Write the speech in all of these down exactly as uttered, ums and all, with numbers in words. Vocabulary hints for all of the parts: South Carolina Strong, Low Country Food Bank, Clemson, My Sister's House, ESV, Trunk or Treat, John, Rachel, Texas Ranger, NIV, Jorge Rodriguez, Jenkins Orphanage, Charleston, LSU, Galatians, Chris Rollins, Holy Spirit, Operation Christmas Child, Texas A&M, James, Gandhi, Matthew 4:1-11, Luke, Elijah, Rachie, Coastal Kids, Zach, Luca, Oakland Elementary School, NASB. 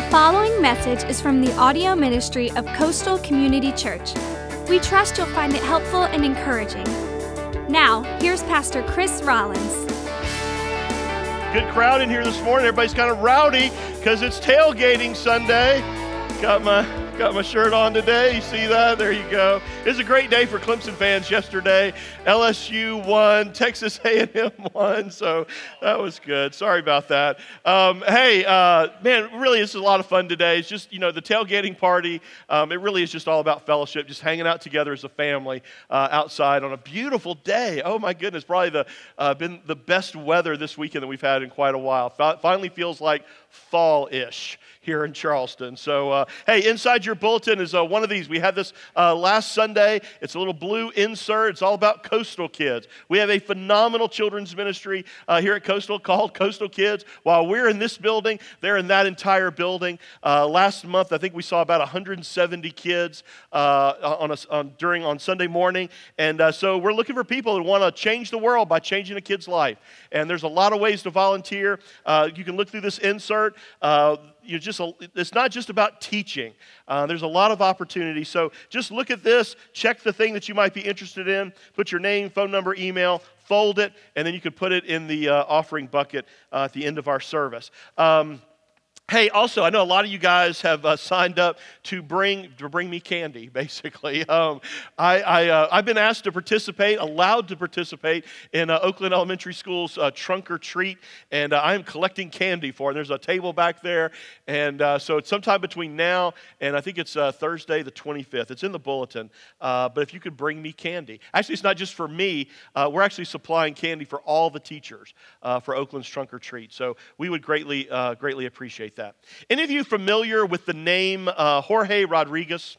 The following message is from the audio ministry of Coastal Community Church. We trust you'll find it helpful and encouraging. Now, here's Pastor Chris Rollins. Good crowd in here this morning. Everybody's kind of rowdy because it's tailgating Sunday. Got my got my shirt on today. You see that? There you go. It's a great day for Clemson fans yesterday. L S U won, Texas A and M won, so that was good. Sorry about that. Um, hey, uh, man, really, this is a lot of fun today. It's just, you know, the tailgating party, um, it really is just all about fellowship, just hanging out together as a family uh, outside on a beautiful day. Oh, my goodness, probably the uh, been the best weather this weekend that we've had in quite a while. F- finally feels like fall-ish here in Charleston. So, uh, hey, inside your bulletin is uh, one of these. We had this uh, last Sunday. It's a little blue insert. It's all about Coastal Kids. We have a phenomenal children's ministry uh, here at Coastal called Coastal Kids. While we're in this building, they're in that entire building. Uh, last month, I think we saw about one hundred seventy kids uh, on, a, on during on Sunday morning. And uh, so we're looking for people that want to change the world by changing a kid's life. And there's a lot of ways to volunteer. Uh, you can look through this insert. Uh, You're just a, it's not just about teaching. Uh, there's a lot of opportunity. So just look at this, check the thing that you might be interested in, put your name, phone number, email, fold it, and then you can put it in the uh, offering bucket uh, at the end of our service. Um, Hey, also, I know a lot of you guys have uh, signed up to bring to bring me candy, basically. Um, I, I, uh, I've been asked to participate, allowed to participate in uh, Oakland Elementary School's uh, Trunk or Treat, and uh, I'm collecting candy for it. There's a table back there, and uh, so it's sometime between now and I think it's uh, Thursday the twenty-fifth. It's in the bulletin, uh, but if you could bring me candy. Actually, it's not just for me. Uh, we're actually supplying candy for all the teachers uh, for Oakland's Trunk or Treat, so we would greatly, uh, greatly appreciate that. That. Any of you familiar with the name uh, Jorge Rodriguez?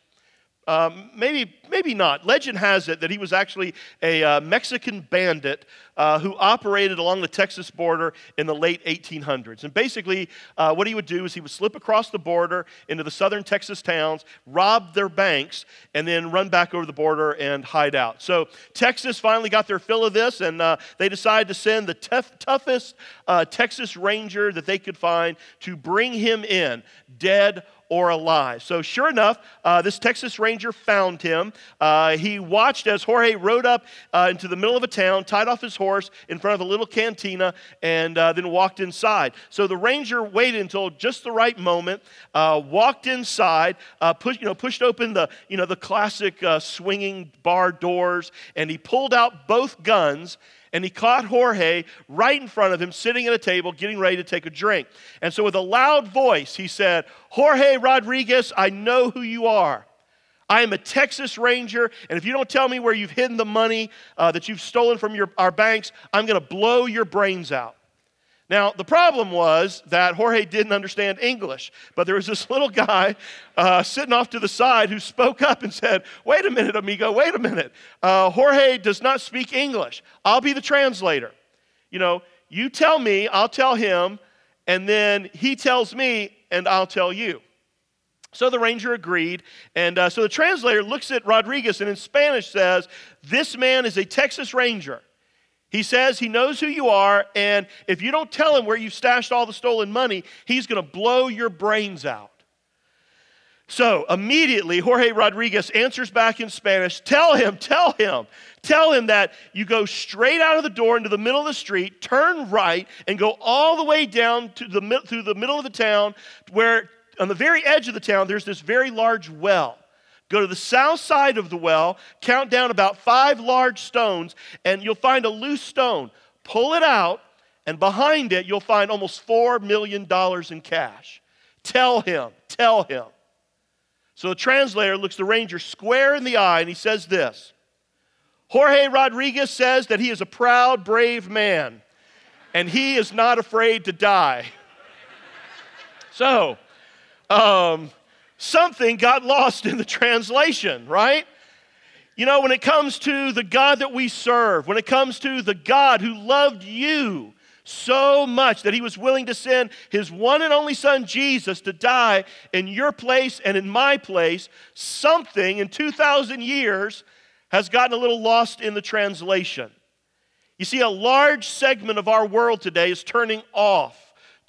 Um, maybe, maybe not. Legend has it that he was actually a uh, Mexican bandit uh, who operated along the Texas border in the late eighteen hundreds. And basically, uh, what he would do is he would slip across the border into the southern Texas towns, rob their banks, and then run back over the border and hide out. So Texas finally got their fill of this, and uh, they decided to send the tough, toughest uh, Texas Ranger that they could find to bring him in, dead or alive. So sure enough, uh, this Texas Ranger found him. Uh, he watched as Jorge rode up uh, into the middle of a town, tied off his horse in front of a little cantina, and uh, then walked inside. So the Ranger waited until just the right moment, uh, walked inside, uh, push, you know, pushed open the you know the classic uh, swinging bar doors, and he pulled out both guns. And he caught Jorge right in front of him, sitting at a table, getting ready to take a drink. And so with a loud voice, he said, "Jorge Rodriguez, I know who you are. I am a Texas Ranger, and if you don't tell me where you've hidden the money uh, that you've stolen from your, our banks, I'm going to blow your brains out." Now, the problem was that Jorge didn't understand English, but there was this little guy uh, sitting off to the side who spoke up and said, "Wait a minute, amigo, wait a minute. Uh, Jorge does not speak English. I'll be the translator. You know, you tell me, I'll tell him, and then he tells me, and I'll tell you." So the Ranger agreed, and uh, so the translator looks at Rodriguez and in Spanish says, "This man is a Texas Ranger. He says he knows who you are, and if you don't tell him where you've stashed all the stolen money, he's going to blow your brains out." So immediately, Jorge Rodriguez answers back in Spanish, "Tell him, tell him, tell him that you go straight out of the door into the middle of the street, turn right, and go all the way down to the through the middle of the town, where on the very edge of the town, there's this very large well. Go to the south side of the well, count down about five large stones, and you'll find a loose stone. Pull it out, and behind it, you'll find almost four million dollars in cash. Tell him, tell him." So the translator looks the Ranger square in the eye, and he says this, "Jorge Rodriguez says that he is a proud, brave man, and he is not afraid to die." So, um... something got lost in the translation, right? You know, when it comes to the God that we serve, when it comes to the God who loved you so much that he was willing to send his one and only son, Jesus, to die in your place and in my place, something in two thousand years has gotten a little lost in the translation. You see, a large segment of our world today is turning off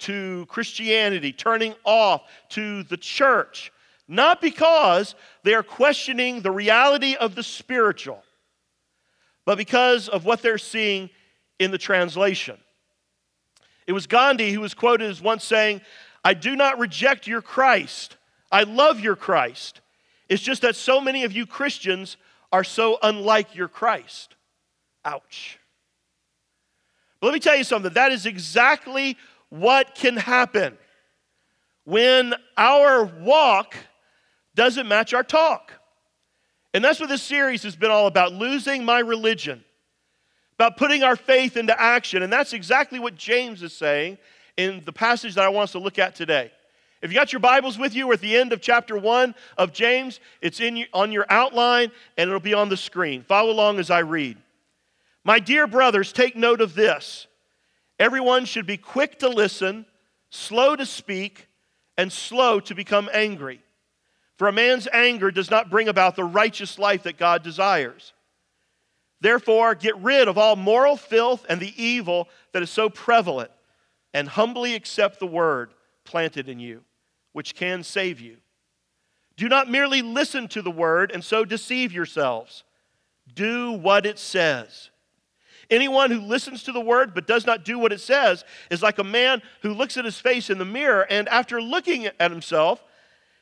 to Christianity, turning off to the church, not because they are questioning the reality of the spiritual, but because of what they're seeing in the translation. It was Gandhi who was quoted as once saying, "I do not reject your Christ. I love your Christ. It's just that so many of you Christians are so unlike your Christ." Ouch. But let me tell you something. That is exactly what can happen when our walk doesn't match our talk. And that's what this series has been all about, losing my religion, about putting our faith into action. And that's exactly what James is saying in the passage that I want us to look at today. If you got your Bibles with you, we're at the end of chapter one of James. It's in on your outline, and it'll be on the screen. Follow along as I read. "My dear brothers, take note of this. Everyone should be quick to listen, slow to speak, and slow to become angry. For a man's anger does not bring about the righteous life that God desires. Therefore, get rid of all moral filth and the evil that is so prevalent, and humbly accept the word planted in you, which can save you. Do not merely listen to the word and so deceive yourselves. Do what it says. Anyone who listens to the word but does not do what it says is like a man who looks at his face in the mirror, and after looking at himself,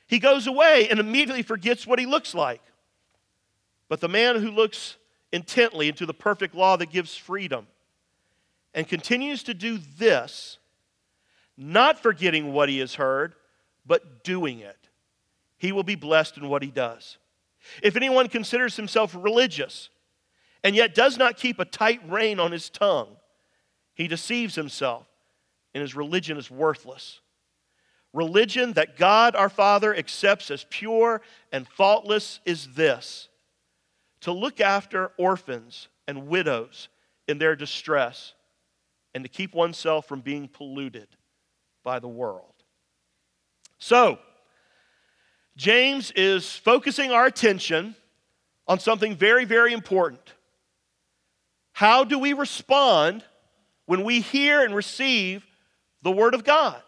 he goes away and immediately forgets what he looks like. But the man who looks intently into the perfect law that gives freedom and continues to do this, not forgetting what he has heard, but doing it, he will be blessed in what he does. If anyone considers himself religious and yet does not keep a tight rein on his tongue, he deceives himself, and his religion is worthless. Religion that God our Father accepts as pure and faultless is this: to look after orphans and widows in their distress, and to keep oneself from being polluted by the world." So, James is focusing our attention on something very, very important. How do we respond when we hear and receive the Word of God?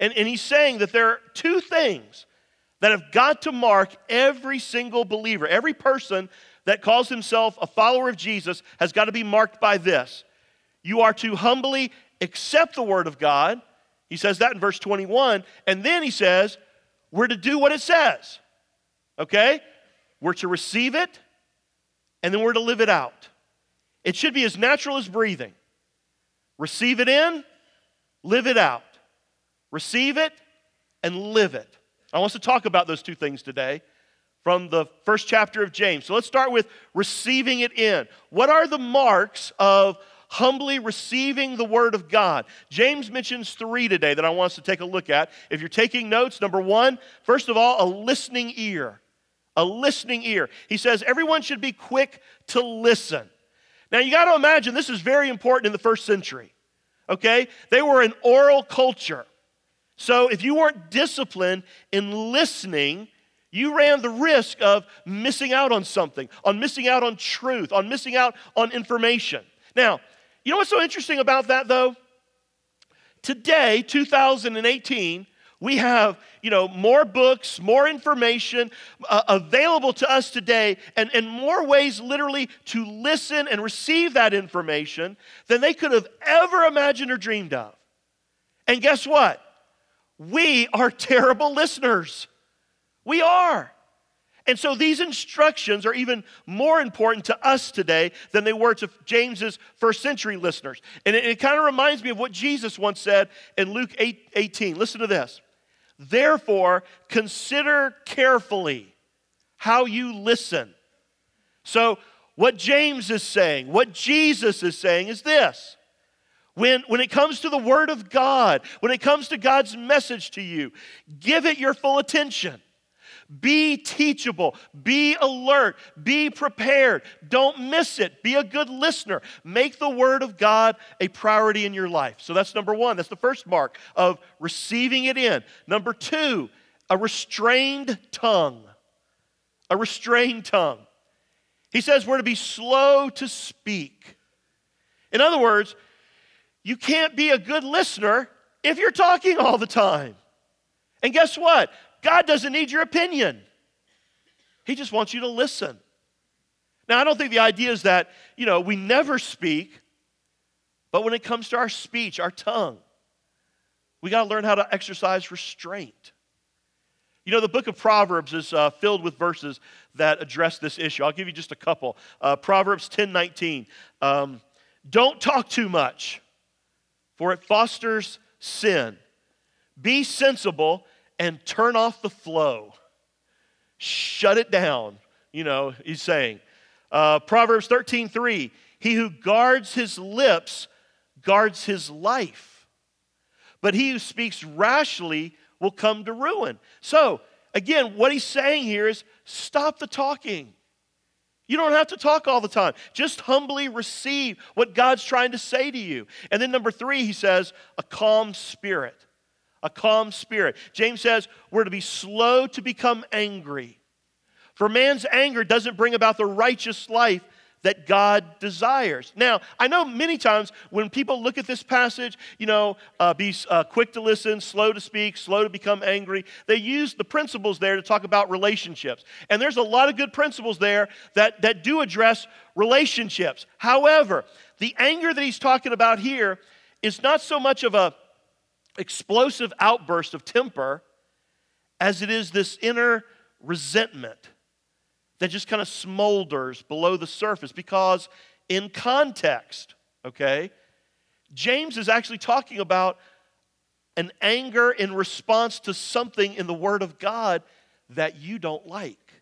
And, and he's saying that there are two things that have got to mark every single believer. Every person that calls himself a follower of Jesus has got to be marked by this. You are to humbly accept the Word of God. He says that in verse twenty-one. And then he says, we're to do what it says. Okay? We're to receive it, and then we're to live it out. It should be as natural as breathing. Receive it in, live it out. Receive it, and live it. I want us to talk about those two things today from the first chapter of James. So let's start with receiving it in. What are the marks of humbly receiving the Word of God? James mentions three today that I want us to take a look at. If you're taking notes, number one, first of all, a listening ear. A listening ear. He says everyone should be quick to listen. Now, you got to imagine this is very important in the first century, okay? They were an oral culture. So if you weren't disciplined in listening, you ran the risk of missing out on something, on missing out on truth, on missing out on information. Now, you know what's so interesting about that, though? Today, two thousand eighteen, we have, you know, more books, more information uh, available to us today, and, and more ways literally to listen and receive that information than they could have ever imagined or dreamed of. And guess what? We are terrible listeners. We are. And so these instructions are even more important to us today than they were to James's first century listeners. And it, it kind of reminds me of what Jesus once said in Luke eight eighteen. Listen to this. "Therefore, consider carefully how you listen." So what James is saying, what Jesus is saying is this. When, when it comes to the Word of God, when it comes to God's message to you, give it your full attention. Be teachable, be alert, be prepared. Don't miss it. Be a good listener. Make the Word of God a priority in your life. So that's number one. That's the first mark of receiving it in. Number two, a restrained tongue. A restrained tongue. He says we're to be slow to speak. In other words, you can't be a good listener if you're talking all the time. And guess what? God doesn't need your opinion. He just wants you to listen. Now, I don't think the idea is that, you know, we never speak, but when it comes to our speech, our tongue, we got to learn how to exercise restraint. You know, the book of Proverbs is uh, filled with verses that address this issue. I'll give you just a couple. Uh, Proverbs ten nineteen. Um, Don't talk too much, for it fosters sin. Be sensible and turn off the flow. Shut it down, you know, he's saying. Uh, Proverbs thirteen three, he who guards his lips guards his life, but he who speaks rashly will come to ruin. So, again, what he's saying here is stop the talking. You don't have to talk all the time. Just humbly receive what God's trying to say to you. And then number three, he says, a calm spirit. A calm spirit. James says, we're to be slow to become angry. For man's anger doesn't bring about the righteous life that God desires. Now, I know many times when people look at this passage, you know, uh, be uh, quick to listen, slow to speak, slow to become angry. They use the principles there to talk about relationships. And there's a lot of good principles there that, that do address relationships. However, the anger that he's talking about here is not so much of an explosive outburst of temper as it is this inner resentment that just kind of smolders below the surface, because in context, okay, James is actually talking about an anger in response to something in the Word of God that you don't like.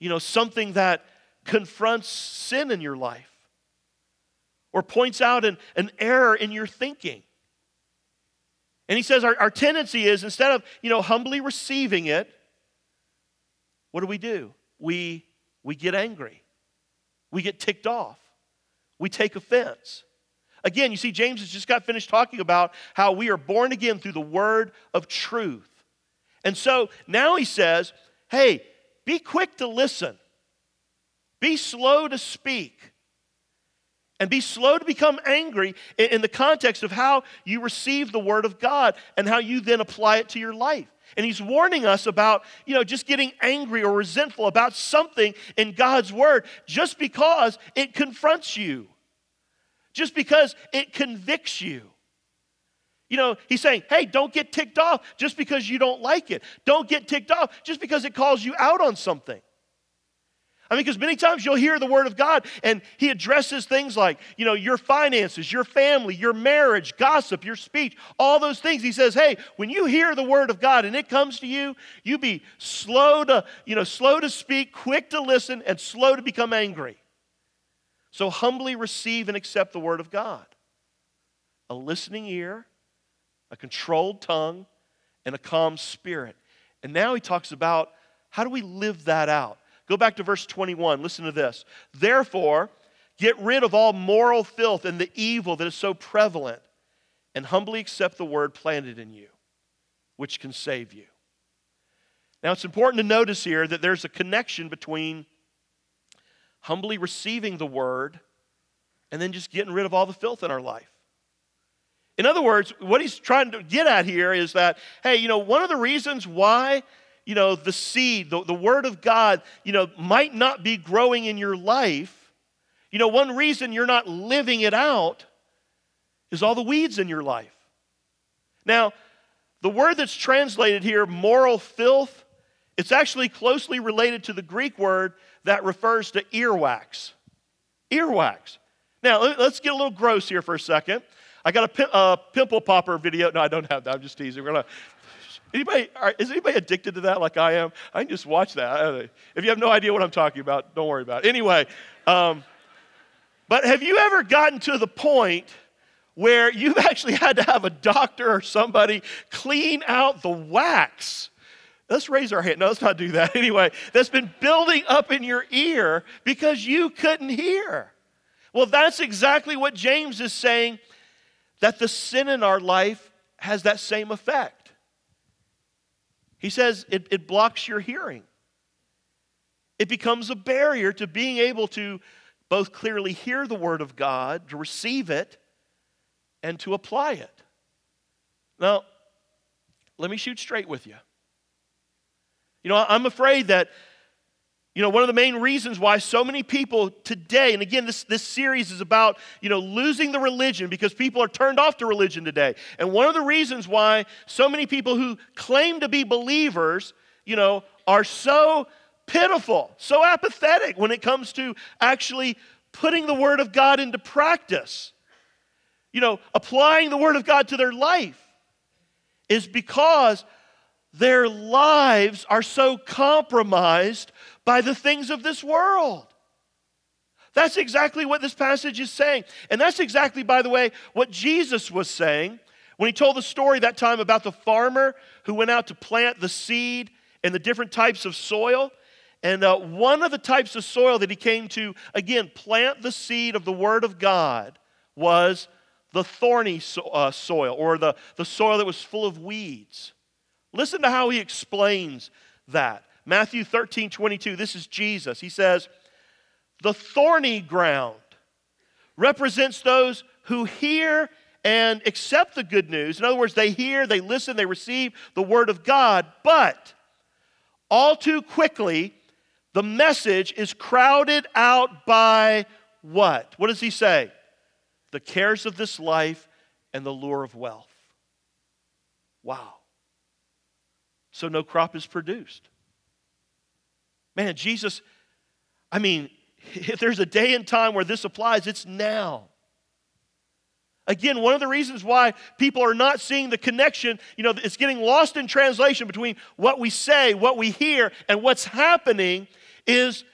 You know, something that confronts sin in your life or points out an, an error in your thinking. And he says our, our tendency is, instead of, you know, humbly receiving it, what do we do? We, we get angry. We get ticked off. We take offense. Again, you see, James has just got finished talking about how we are born again through the word of truth. And so now he says, hey, be quick to listen. Be slow to speak. And be slow to become angry in, in the context of how you receive the word of God and how you then apply it to your life. And he's warning us about, you know, just getting angry or resentful about something in God's word just because it confronts you, just because it convicts you. You know, he's saying, hey, don't get ticked off just because you don't like it. Don't get ticked off just because it calls you out on something. I mean, because many times you'll hear the word of God and he addresses things like, you know, your finances, your family, your marriage, gossip, your speech, all those things. He says, hey, when you hear the word of God and it comes to you, you be slow to, you know, slow to speak, quick to listen, and slow to become angry. So humbly receive and accept the word of God. A listening ear, a controlled tongue, and a calm spirit. And now he talks about how do we live that out? Go back to verse twenty-one. Listen to this. Therefore, get rid of all moral filth and the evil that is so prevalent, and humbly accept the word planted in you, which can save you. Now, it's important to notice here that there's a connection between humbly receiving the word and then just getting rid of all the filth in our life. In other words, what he's trying to get at here is that, hey, you know, one of the reasons why you know, the seed, the, the word of God, you know, might not be growing in your life. You know, one reason you're not living it out is all the weeds in your life. Now, the word that's translated here, moral filth, it's actually closely related to the Greek word that refers to earwax. Earwax. Now, let's get a little gross here for a second. I got a uh, pimple popper video. No, I don't have that. I'm just teasing. We're going to... Anybody, is anybody addicted to that like I am? I can just watch that. If you have no idea what I'm talking about, don't worry about it. Anyway, um, but have you ever gotten to the point where you've actually had to have a doctor or somebody clean out the wax? Let's raise our hand. No, let's not do that. Anyway, that's been building up in your ear because you couldn't hear. Well, that's exactly what James is saying, that the sin in our life has that same effect. He says it, it blocks your hearing. It becomes a barrier to being able to both clearly hear the word of God, to receive it, and to apply it. Now, let me shoot straight with you. You know, I'm afraid that, you know, one of the main reasons why so many people today, and again, this, this series is about, you know, losing the religion because people are turned off to religion today. And one of the reasons why so many people who claim to be believers, you know, are so pitiful, so apathetic when it comes to actually putting the Word of God into practice, you know, applying the Word of God to their life, is because their lives are so compromised by the things of this world. That's exactly what this passage is saying. And that's exactly, by the way, what Jesus was saying when he told the story that time about the farmer who went out to plant the seed and the different types of soil. And uh, one of the types of soil that he came to, again, plant the seed of the Word of God was the thorny so, uh, soil, or the, the soil that was full of weeds. Listen to how he explains that. Matthew thirteen twenty-two, this is Jesus. He says, the thorny ground represents those who hear and accept the good news. In other words, they hear, they listen, they receive the Word of God, but all too quickly, the message is crowded out by what? What does he say? The cares of this life and the lure of wealth. Wow. So no crop is produced. Man, Jesus, I mean, if there's a day and time where this applies, it's now. Again, one of the reasons why people are not seeing the connection, you know, it's getting lost in translation between what we say, what we hear, and what's happening is,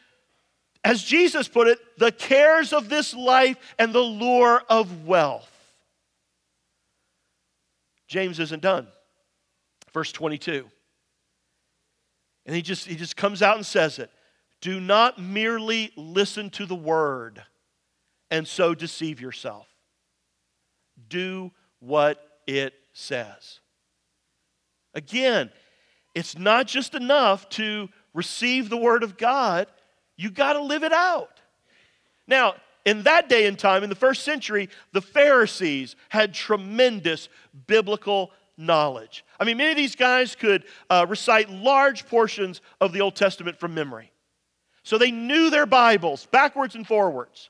as Jesus put it, the cares of this life and the lure of wealth. James isn't done. Verse twenty-two. And he just, he just comes out and says it. Do not merely listen to the word and so deceive yourself. Do what it says. Again, it's not just enough to receive the Word of God. You got to live it out. Now, in that day and time, in the first century, the Pharisees had tremendous biblical knowledge. I mean, many of these guys could uh, recite large portions of the Old Testament from memory. So they knew their Bibles backwards and forwards.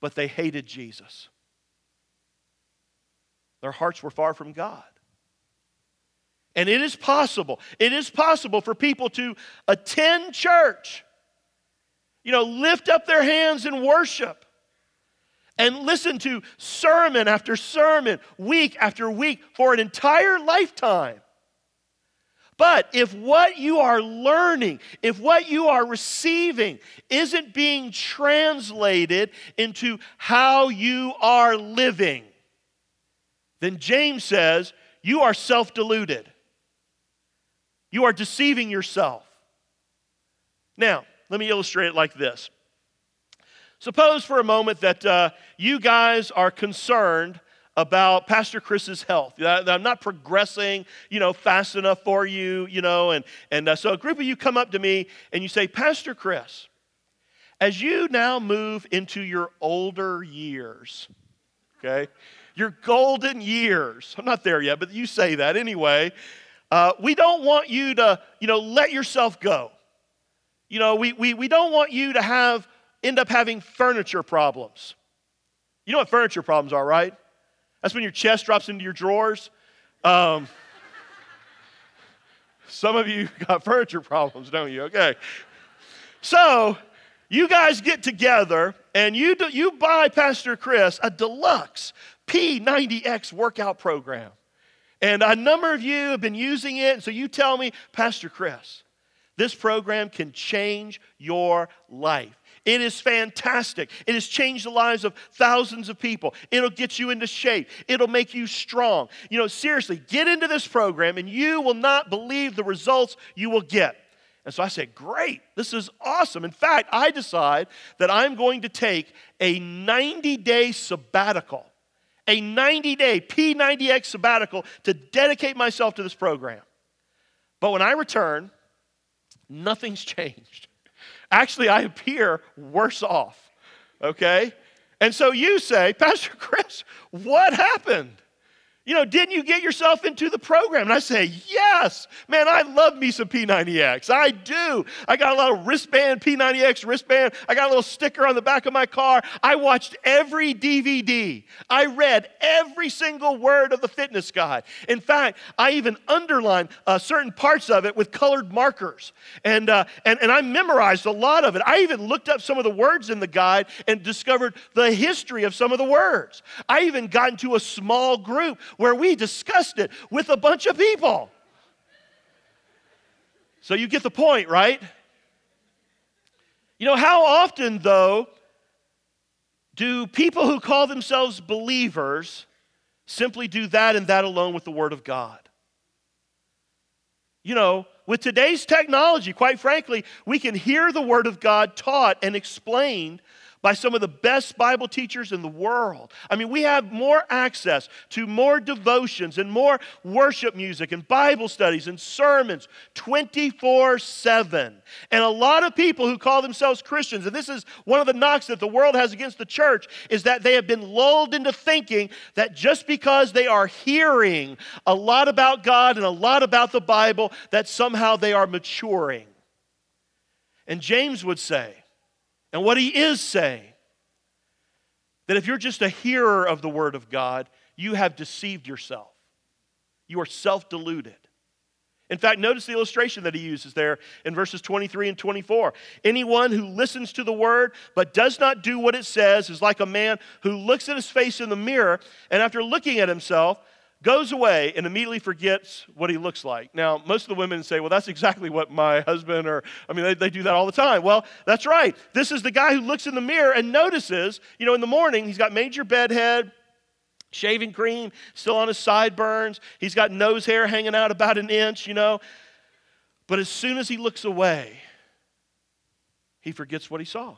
But they hated Jesus. Their hearts were far from God. And it is possible, it is possible for people to attend church, you know, lift up their hands in worship, and listen to sermon after sermon, week after week, for an entire lifetime. But if what you are learning, if what you are receiving isn't being translated into how you are living, then James says, you are self-deluded. You are deceiving yourself. Now, let me illustrate it like this. Suppose for a moment that uh, you guys are concerned about Pastor Chris's health. That I'm not progressing, you know, fast enough for you, you know. And, and uh, so a group of you come up to me and you say, Pastor Chris, as you now move into your older years, okay, your golden years. I'm not there yet, but you say that anyway. Uh, we don't want you to, you know, let yourself go. You know, we we we don't want you to have end up having furniture problems. You know what furniture problems are, right? That's when your chest drops into your drawers. Um, some of you got furniture problems, don't you? Okay. So you guys get together and you do, you buy Pastor Chris a deluxe P ninety X workout program. And a number of you have been using it, and so you tell me, Pastor Chris, this program can change your life. It is fantastic. It has changed the lives of thousands of people. It'll get you into shape. It'll make you strong. You know, seriously, get into this program and you will not believe the results you will get. And so I said, great, this is awesome. In fact, I decide that I'm going to take a ninety-day sabbatical, a ninety-day P ninety X sabbatical to dedicate myself to this program. But when I return, nothing's changed. Actually, I appear worse off, okay? And so you say, Pastor Chris, what happened? You know, didn't you get yourself into the program? And I say, yes. Man, I love me some P ninety X. I do. I got a little wristband, P ninety X wristband. I got a little sticker on the back of my car. I watched every D V D. I read every single word of the fitness guide. In fact, I even underlined uh, certain parts of it with colored markers. And, uh, and, and I memorized a lot of it. I even looked up some of the words in the guide and discovered the history of some of the words. I even got into a small group where we discussed it with a bunch of people. So you get the point, right? You know, how often, though, do people who call themselves believers simply do that and that alone with the Word of God? You know, with today's technology, quite frankly, we can hear the Word of God taught and explained by some of the best Bible teachers in the world. I mean, we have more access to more devotions and more worship music and Bible studies and sermons twenty-four seven. And a lot of people who call themselves Christians, and this is one of the knocks that the world has against the church, is that they have been lulled into thinking that just because they are hearing a lot about God and a lot about the Bible, that somehow they are maturing. And James would say, and what he is saying, that if you're just a hearer of the Word of God, you have deceived yourself. You are self-deluded. In fact, notice the illustration that he uses there in verses twenty-three and twenty-four. Anyone who listens to the Word but does not do what it says is like a man who looks at his face in the mirror and after looking at himself, goes away and immediately forgets what he looks like. Now, most of the women say, well, that's exactly what my husband or, I mean, they, they do that all the time. Well, that's right. This is the guy who looks in the mirror and notices, you know, in the morning, he's got major bedhead, shaving cream still on his sideburns. He's got nose hair hanging out about an inch, you know. But as soon as he looks away, he forgets what he saw.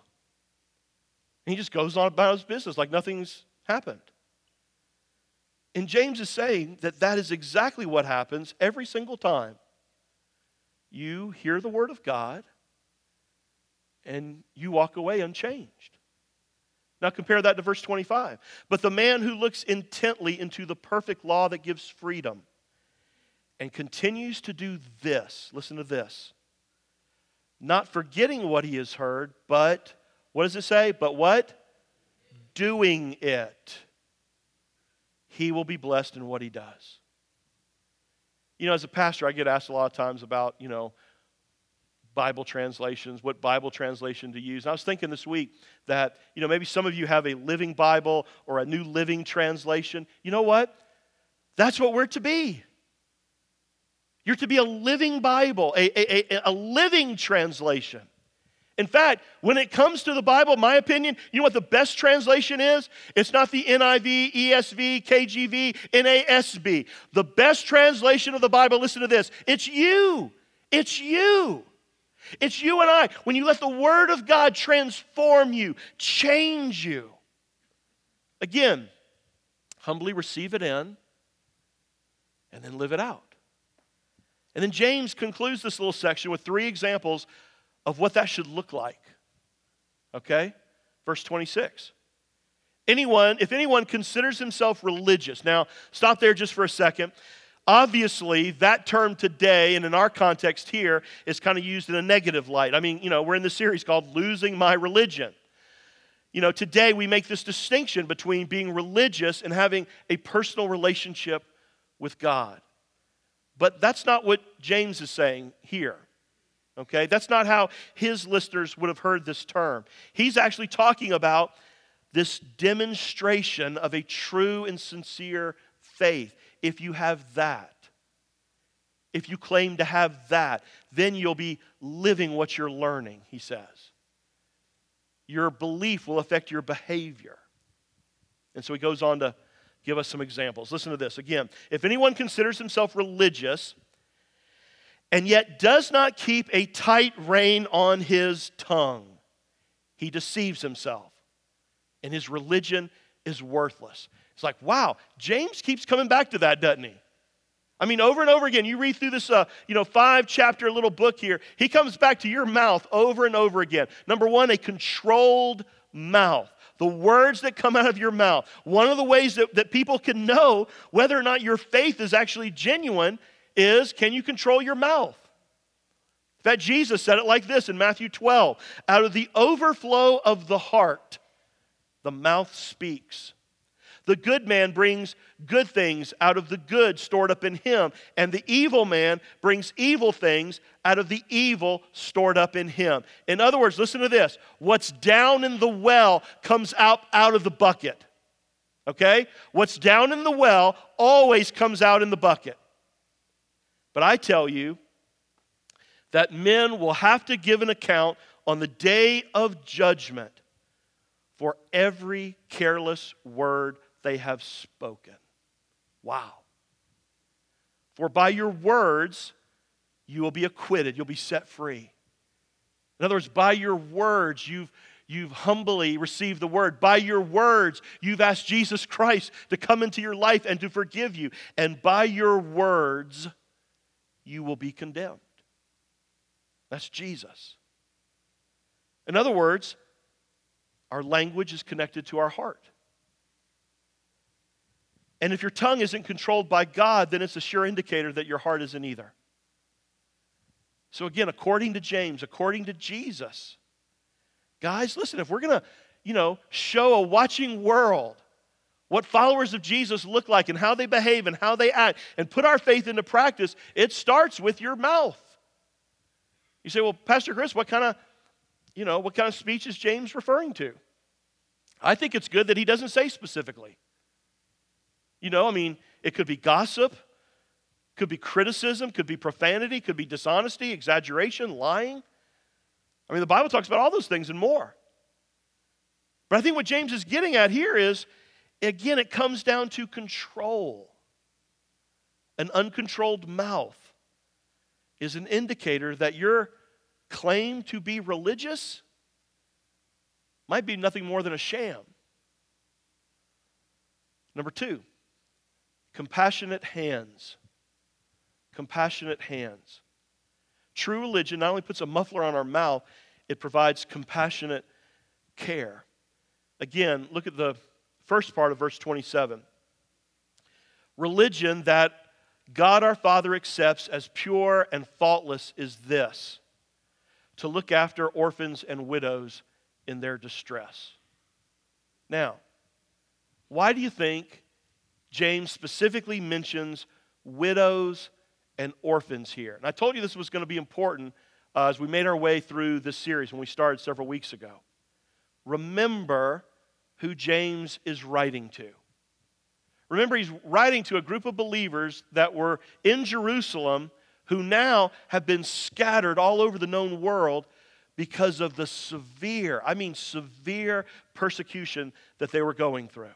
And he just goes on about his business like nothing's happened. And James is saying that that is exactly what happens every single time. You hear the Word of God, and you walk away unchanged. Now compare that to verse twenty-five. But the man who looks intently into the perfect law that gives freedom and continues to do this, listen to this, not forgetting what he has heard, but, what does it say? But what? Doing it. He will be blessed in what he does. You know, as a pastor, I get asked a lot of times about, you know, Bible translations, what Bible translation to use. And I was thinking this week that, you know, maybe some of you have a Living Bible or a New Living Translation. You know what? That's what we're to be. You're to be a living Bible, a, a, a, a living translation. In fact, when it comes to the Bible, my opinion, you know what the best translation is? It's not the N I V, E S V, K J V, N A S B. The best translation of the Bible, listen to this, it's you. It's you. It's you and I. When you let the Word of God transform you, change you. Again, humbly receive it in and then live it out. And then James concludes this little section with three examples of what that should look like, okay? Verse twenty-six. Anyone, if anyone considers himself religious. Now, stop there just for a second. Obviously, that term today, and in our context here, is kind of used in a negative light. I mean, you know, we're in this series called Losing My Religion. You know, today we make this distinction between being religious and having a personal relationship with God. But that's not what James is saying here. Okay, that's not how his listeners would have heard this term. He's actually talking about this demonstration of a true and sincere faith. If you have that, if you claim to have that, then you'll be living what you're learning, he says. Your belief will affect your behavior. And so he goes on to give us some examples. Listen to this again. If anyone considers himself religious and yet does not keep a tight rein on his tongue, he deceives himself, and his religion is worthless. It's like, wow, James keeps coming back to that, doesn't he? I mean, over and over again, you read through this uh, you know, five-chapter little book here, he comes back to your mouth over and over again. Number one, a controlled mouth. the words that come out of your mouth. One of the ways that, that people can know whether or not your faith is actually genuine is, can you control your mouth? In fact, Jesus said it like this in Matthew twelve. Out of the overflow of the heart, the mouth speaks. The good man brings good things out of the good stored up in him, and the evil man brings evil things out of the evil stored up in him. In other words, listen to this. What's down in the well comes out, out of the bucket, okay? What's down in the well always comes out in the bucket. But I tell you that men will have to give an account on the day of judgment for every careless word they have spoken. Wow. For by your words, you will be acquitted. You'll be set free. In other words, by your words, you've, you've humbly received the word. By your words, you've asked Jesus Christ to come into your life and to forgive you. And by your words, you will be condemned. That's Jesus. In other words, our language is connected to our heart. And if your tongue isn't controlled by God, then it's a sure indicator that your heart isn't either. So again, according to James, according to Jesus, guys, listen, if we're going to, you know, show a watching world what followers of Jesus look like and how they behave and how they act and put our faith into practice, it starts with your mouth. You say, well, Pastor Chris, what kind of, you know, what kind of speech is James referring to? I think it's good that he doesn't say specifically. You know, I mean, it could be gossip, could be criticism, could be profanity, could be dishonesty, exaggeration, lying. I mean, the Bible talks about all those things and more. But I think what James is getting at here is, again, it comes down to control. An uncontrolled mouth is an indicator that your claim to be religious might be nothing more than a sham. Number two, compassionate hands. Compassionate hands. True religion not only puts a muffler on our mouth, it provides compassionate care. Again, look at the first part of verse twenty-seven. Religion that God our Father accepts as pure and faultless is this, to look after orphans and widows in their distress. Now, why do you think James specifically mentions widows and orphans here? And I told you this was going to be important uh, as we made our way through this series when we started several weeks ago. Remember who James is writing to. Remember, he's writing to a group of believers that were in Jerusalem who now have been scattered all over the known world because of the severe, I mean severe persecution that they were going through.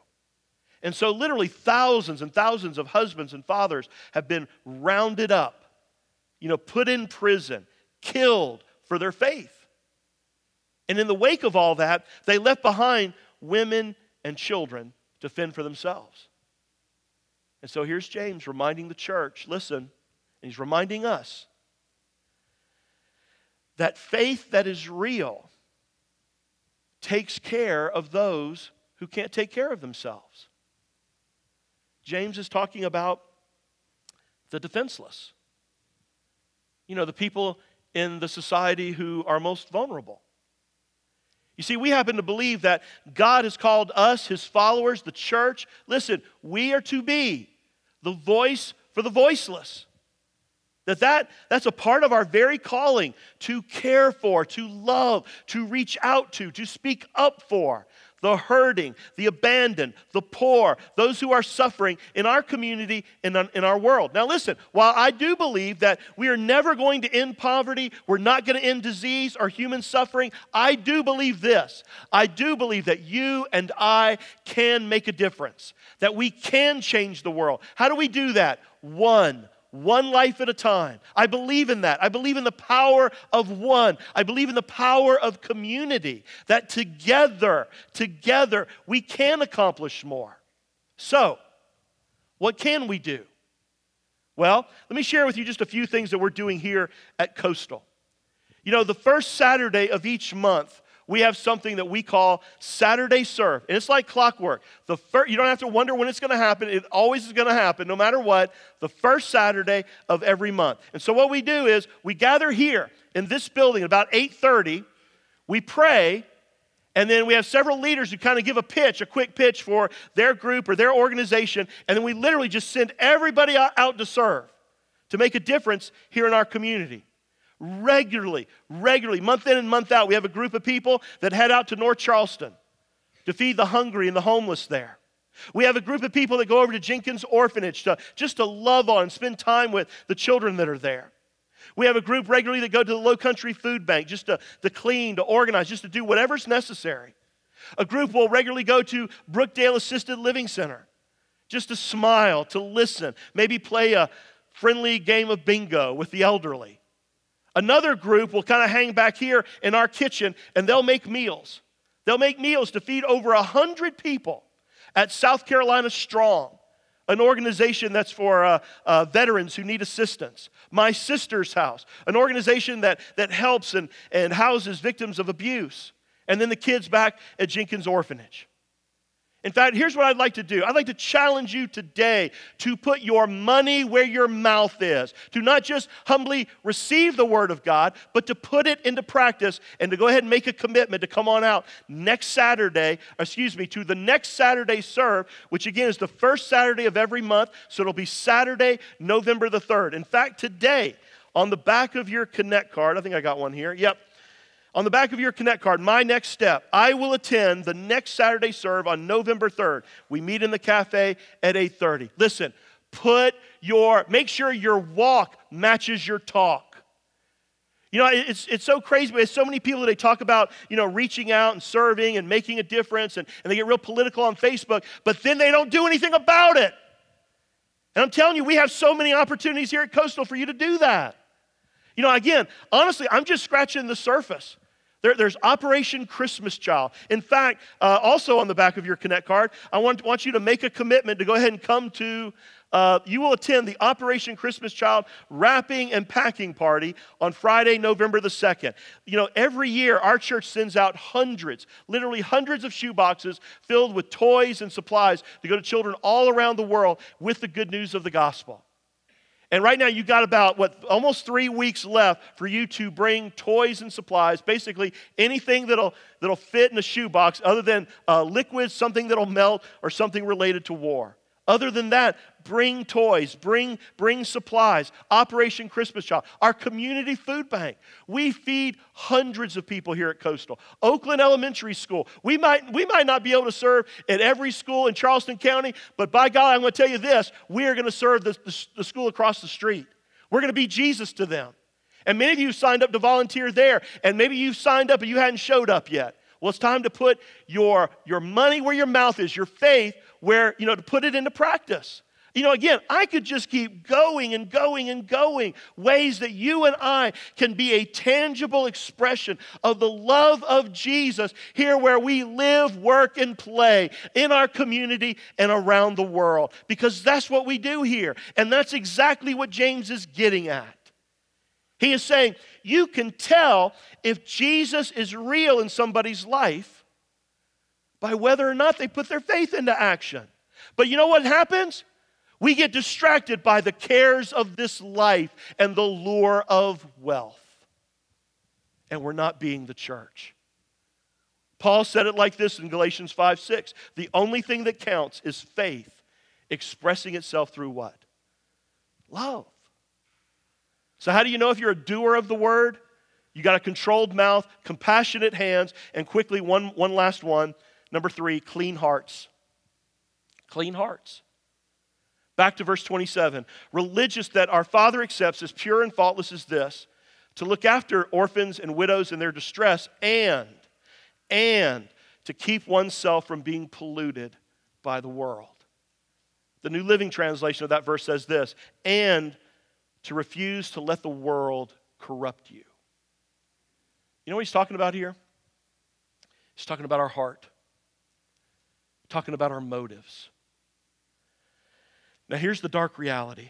And so literally thousands and thousands of husbands and fathers have been rounded up, you know, put in prison, killed for their faith. And in the wake of all that, they left behind women and children to fend for themselves. And so here's James reminding the church, listen, and he's reminding us that faith that is real takes care of those who can't take care of themselves. James is talking about the defenseless. You know, the people in the society who are most vulnerable. You see, we happen to believe that God has called us, His followers, the church. Listen, we are to be the voice for the voiceless. That, that that's a part of our very calling, to care for, to love, to reach out to, to speak up for the hurting, the abandoned, the poor, those who are suffering in our community and in our world. Now listen, while I do believe that we are never going to end poverty, we're not going to end disease or human suffering, I do believe this. I do believe that you and I can make a difference, that we can change the world. How do we do that? One. One life at a time. I believe in that. I believe in the power of one. I believe in the power of community. That together, together, we can accomplish more. So, what can we do? Well, let me share with you just a few things that we're doing here at Coastal. You know, the first Saturday of each month, we have something that we call Saturday Serve. And it's like clockwork. The first, you don't have to wonder when it's going to happen. It always is going to happen, no matter what, the first Saturday of every month. And so what we do is we gather here in this building at about eight thirty. We pray, and then we have several leaders who kind of give a pitch, a quick pitch for their group or their organization, and then we literally just send everybody out to serve, to make a difference here in our community. Regularly, regularly, month in and month out, we have a group of people that head out to North Charleston to feed the hungry and the homeless there. We have a group of people that go over to Jenkins Orphanage to just to love on and spend time with the children that are there. We have a group regularly that go to the Low Country Food Bank just to, to clean, to organize, just to do whatever's necessary. A group will regularly go to Brookdale Assisted Living Center just to smile, to listen, maybe play a friendly game of bingo with the elderly. Another group will kind of hang back here in our kitchen, and they'll make meals. They'll make meals to feed over one hundred people at South Carolina Strong, an organization that's for uh, uh, veterans who need assistance. My Sister's House, an organization that, that helps and, and houses victims of abuse. And then the kids back at Jenkins Orphanage. In fact, here's what I'd like to do. I'd like to challenge you today to put your money where your mouth is, to not just humbly receive the Word of God, but to put it into practice and to go ahead and make a commitment to come on out next Saturday, excuse me, to the next Saturday serve, which again is the first Saturday of every month, so it'll be Saturday, November the third. In fact, today, on the back of your Connect card, I think I got one here, yep, on the back of your Connect card, my next step, I will attend the next Saturday serve on November third. We meet in the cafe at eight thirty. Listen, put your, make sure your walk matches your talk. You know, it's it's so crazy, but there's so many people that they talk about, you know, reaching out and serving and making a difference, and, and they get real political on Facebook, but then they don't do anything about it. And I'm telling you, we have so many opportunities here at Coastal for you to do that. You know, again, honestly, I'm just scratching the surface. There, there's Operation Christmas Child. In fact, uh, also on the back of your Connect card, I want, want you to make a commitment to go ahead and come to, uh, you will attend the Operation Christmas Child wrapping and packing party on Friday, November the second. You know, every year our church sends out hundreds, literally hundreds of shoeboxes filled with toys and supplies to go to children all around the world with the good news of the gospel. And right now, you got about, what, almost three weeks left for you to bring toys and supplies, basically anything that'll that'll fit in a shoebox other than uh, liquids, something that'll melt, or something related to war. Other than that, bring toys, bring, bring supplies, Operation Christmas Child, our community food bank. We feed hundreds of people here at Coastal. Oakland Elementary School, we might, we might not be able to serve at every school in Charleston County, but by God, I'm going to tell you this, we are going to serve the, the, the school across the street. We're going to be Jesus to them. And many of you signed up to volunteer there, and maybe you've signed up and you hadn't showed up yet. Well, it's time to put your, your money where your mouth is, your faith where, you know, to put it into practice. You know, again, I could just keep going and going and going, ways that you and I can be a tangible expression of the love of Jesus here where we live, work, and play in our community and around the world, because that's what we do here, and that's exactly what James is getting at. He is saying, you can tell if Jesus is real in somebody's life by whether or not they put their faith into action. But you know what happens? We get distracted by the cares of this life and the lure of wealth. And we're not being the church. Paul said it like this in Galatians five six. The only thing that counts is faith expressing itself through what? Love. So how do you know if you're a doer of the word? You got a controlled mouth, compassionate hands, and quickly, one, one last one, number three, clean hearts. Clean hearts. Back to verse twenty-seven. Religious that our Father accepts as pure and faultless as this, to look after orphans and widows in their distress, and, and to keep oneself from being polluted by the world. The New Living Translation of that verse says this, and to refuse to let the world corrupt you. You know what he's talking about here? He's talking about our heart. He's talking about our motives. Now here's the dark reality.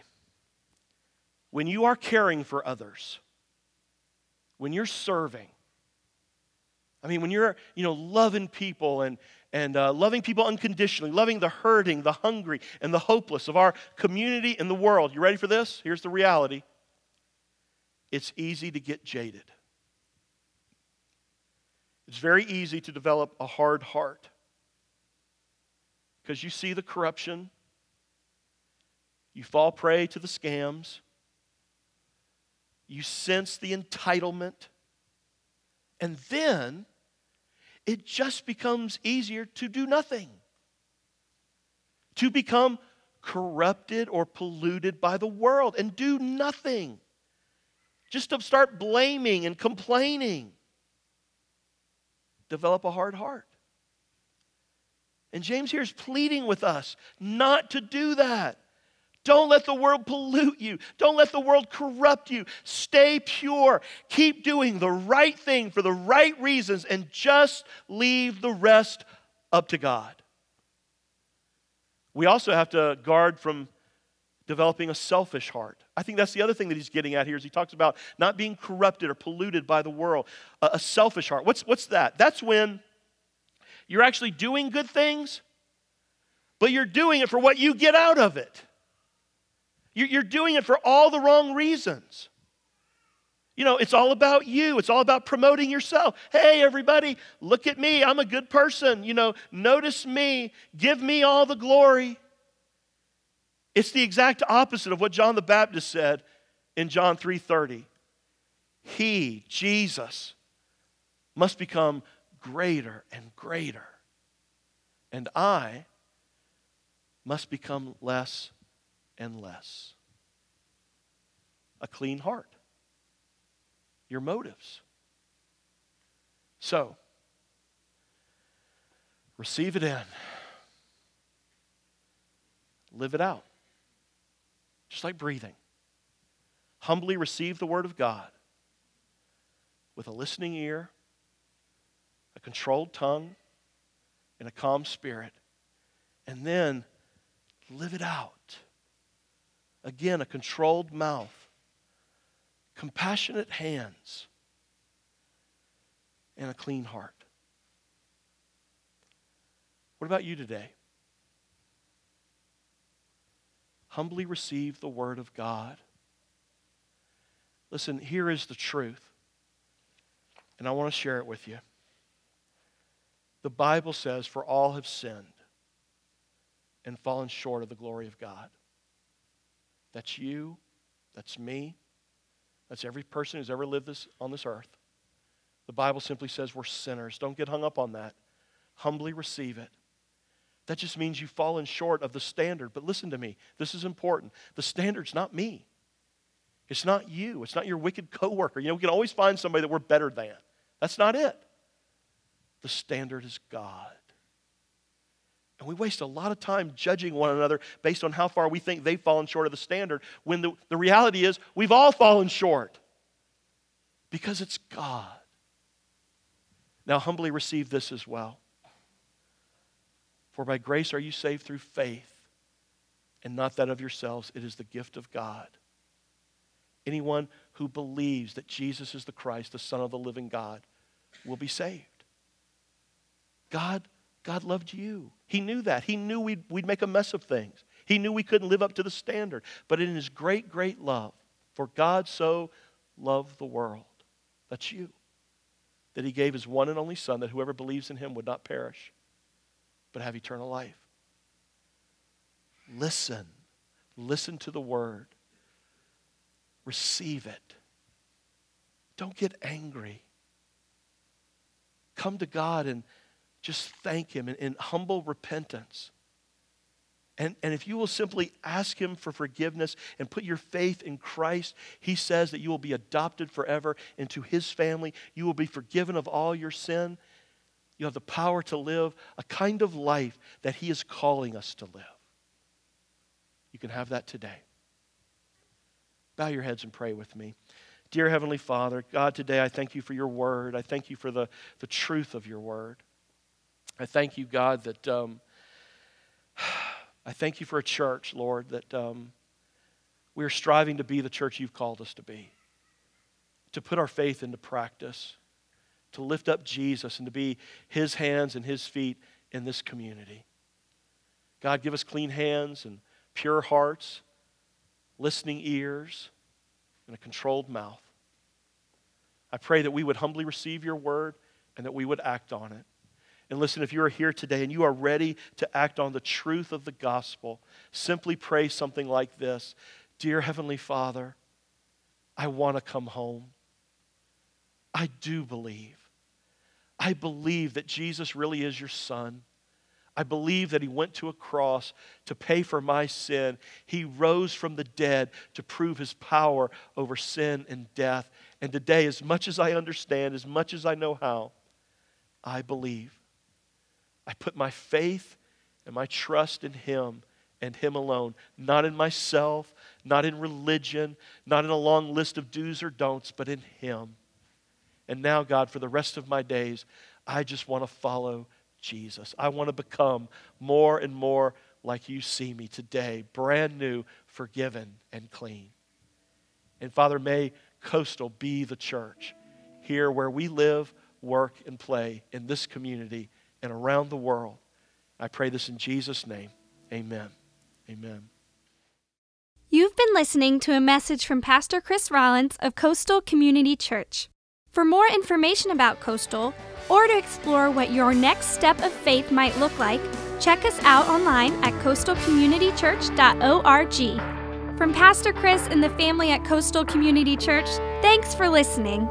When you are caring for others, when you're serving, I I mean, when you're, you know, loving people and and uh, loving people unconditionally, loving the hurting, the hungry, and the hopeless of our community and the world. You ready for this? Here's the reality. It's easy to get jaded. It's very easy to develop a hard heart because you see the corruption. You fall prey to the scams. You sense the entitlement. And then it just becomes easier to do nothing, to become corrupted or polluted by the world and do nothing, just to start blaming and complaining. Develop a hard heart. And James here is pleading with us not to do that. Don't let the world pollute you. Don't let the world corrupt you. Stay pure. Keep doing the right thing for the right reasons and just leave the rest up to God. We also have to guard from developing a selfish heart. I think that's the other thing that he's getting at here, is he talks about not being corrupted or polluted by the world. A, a selfish heart. What's, what's that? That's when you're actually doing good things, but you're doing it for what you get out of it. You're doing it for all the wrong reasons. You know, it's all about you. It's all about promoting yourself. Hey, everybody, look at me. I'm a good person. You know, notice me. Give me all the glory. It's the exact opposite of what John the Baptist said in John three thirty. He, Jesus, must become greater and greater, and I must become less and less. A clean heart. Your motives. So, receive it in. Live it out. Just like breathing. Humbly receive the word of God with a listening ear, a controlled tongue, and a calm spirit. And then live it out. Again, a controlled mouth, compassionate hands, and a clean heart. What about you today? Humbly receive the word of God. Listen, here is the truth, and I want to share it with you. The Bible says, "For all have sinned and fallen short of the glory of God." That's you, that's me, that's every person who's ever lived this, on this earth. The Bible simply says we're sinners. Don't get hung up on that. Humbly receive it. That just means you've fallen short of the standard. But listen to me, this is important. The standard's not me. It's not you. It's not your wicked coworker. You know, we can always find somebody that we're better than. That's not it. The standard is God. And we waste a lot of time judging one another based on how far we think they've fallen short of the standard, when the, the reality is we've all fallen short because it's God. Now humbly receive this as well. For by grace are you saved through faith, and not that of yourselves. It is the gift of God. Anyone who believes that Jesus is the Christ, the Son of the living God, will be saved. God God loved you. He knew that. He knew we'd, we'd make a mess of things. He knew we couldn't live up to the standard. But in his great, great love, for God so loved the world, that's you, that he gave his one and only Son, that whoever believes in him would not perish, but have eternal life. Listen. Listen to the word. Receive it. Don't get angry. Come to God and just thank him in, in humble repentance. And, and if you will simply ask him for forgiveness and put your faith in Christ, he says that you will be adopted forever into his family. You will be forgiven of all your sin. You have the power to live a kind of life that he is calling us to live. You can have that today. Bow your heads and pray with me. Dear Heavenly Father, God, today I thank you for your word. I thank you for the, the truth of your word. I thank you, God, that um, I thank you for a church, Lord, that um, we are striving to be the church you've called us to be, to put our faith into practice, to lift up Jesus and to be his hands and his feet in this community. God, give us clean hands and pure hearts, listening ears, and a controlled mouth. I pray that we would humbly receive your word and that we would act on it. And listen, if you are here today and you are ready to act on the truth of the gospel, simply pray something like this. Dear Heavenly Father, I want to come home. I do believe. I believe that Jesus really is your son. I believe that he went to a cross to pay for my sin. He rose from the dead to prove his power over sin and death. And today, as much as I understand, as much as I know how, I believe. I put my faith and my trust in him and him alone, not in myself, not in religion, not in a long list of do's or don'ts, but in him. And now, God, for the rest of my days, I just want to follow Jesus. I want to become more and more like you see me today, brand new, forgiven, and clean. And Father, may Coastal be the church here where we live, work, and play in this community and around the world. I pray this in Jesus' name. Amen. Amen. You've been listening to a message from Pastor Chris Rollins of Coastal Community Church. For more information about Coastal, or to explore what your next step of faith might look like, check us out online at coastal community church dot org. From Pastor Chris and the family at Coastal Community Church, thanks for listening.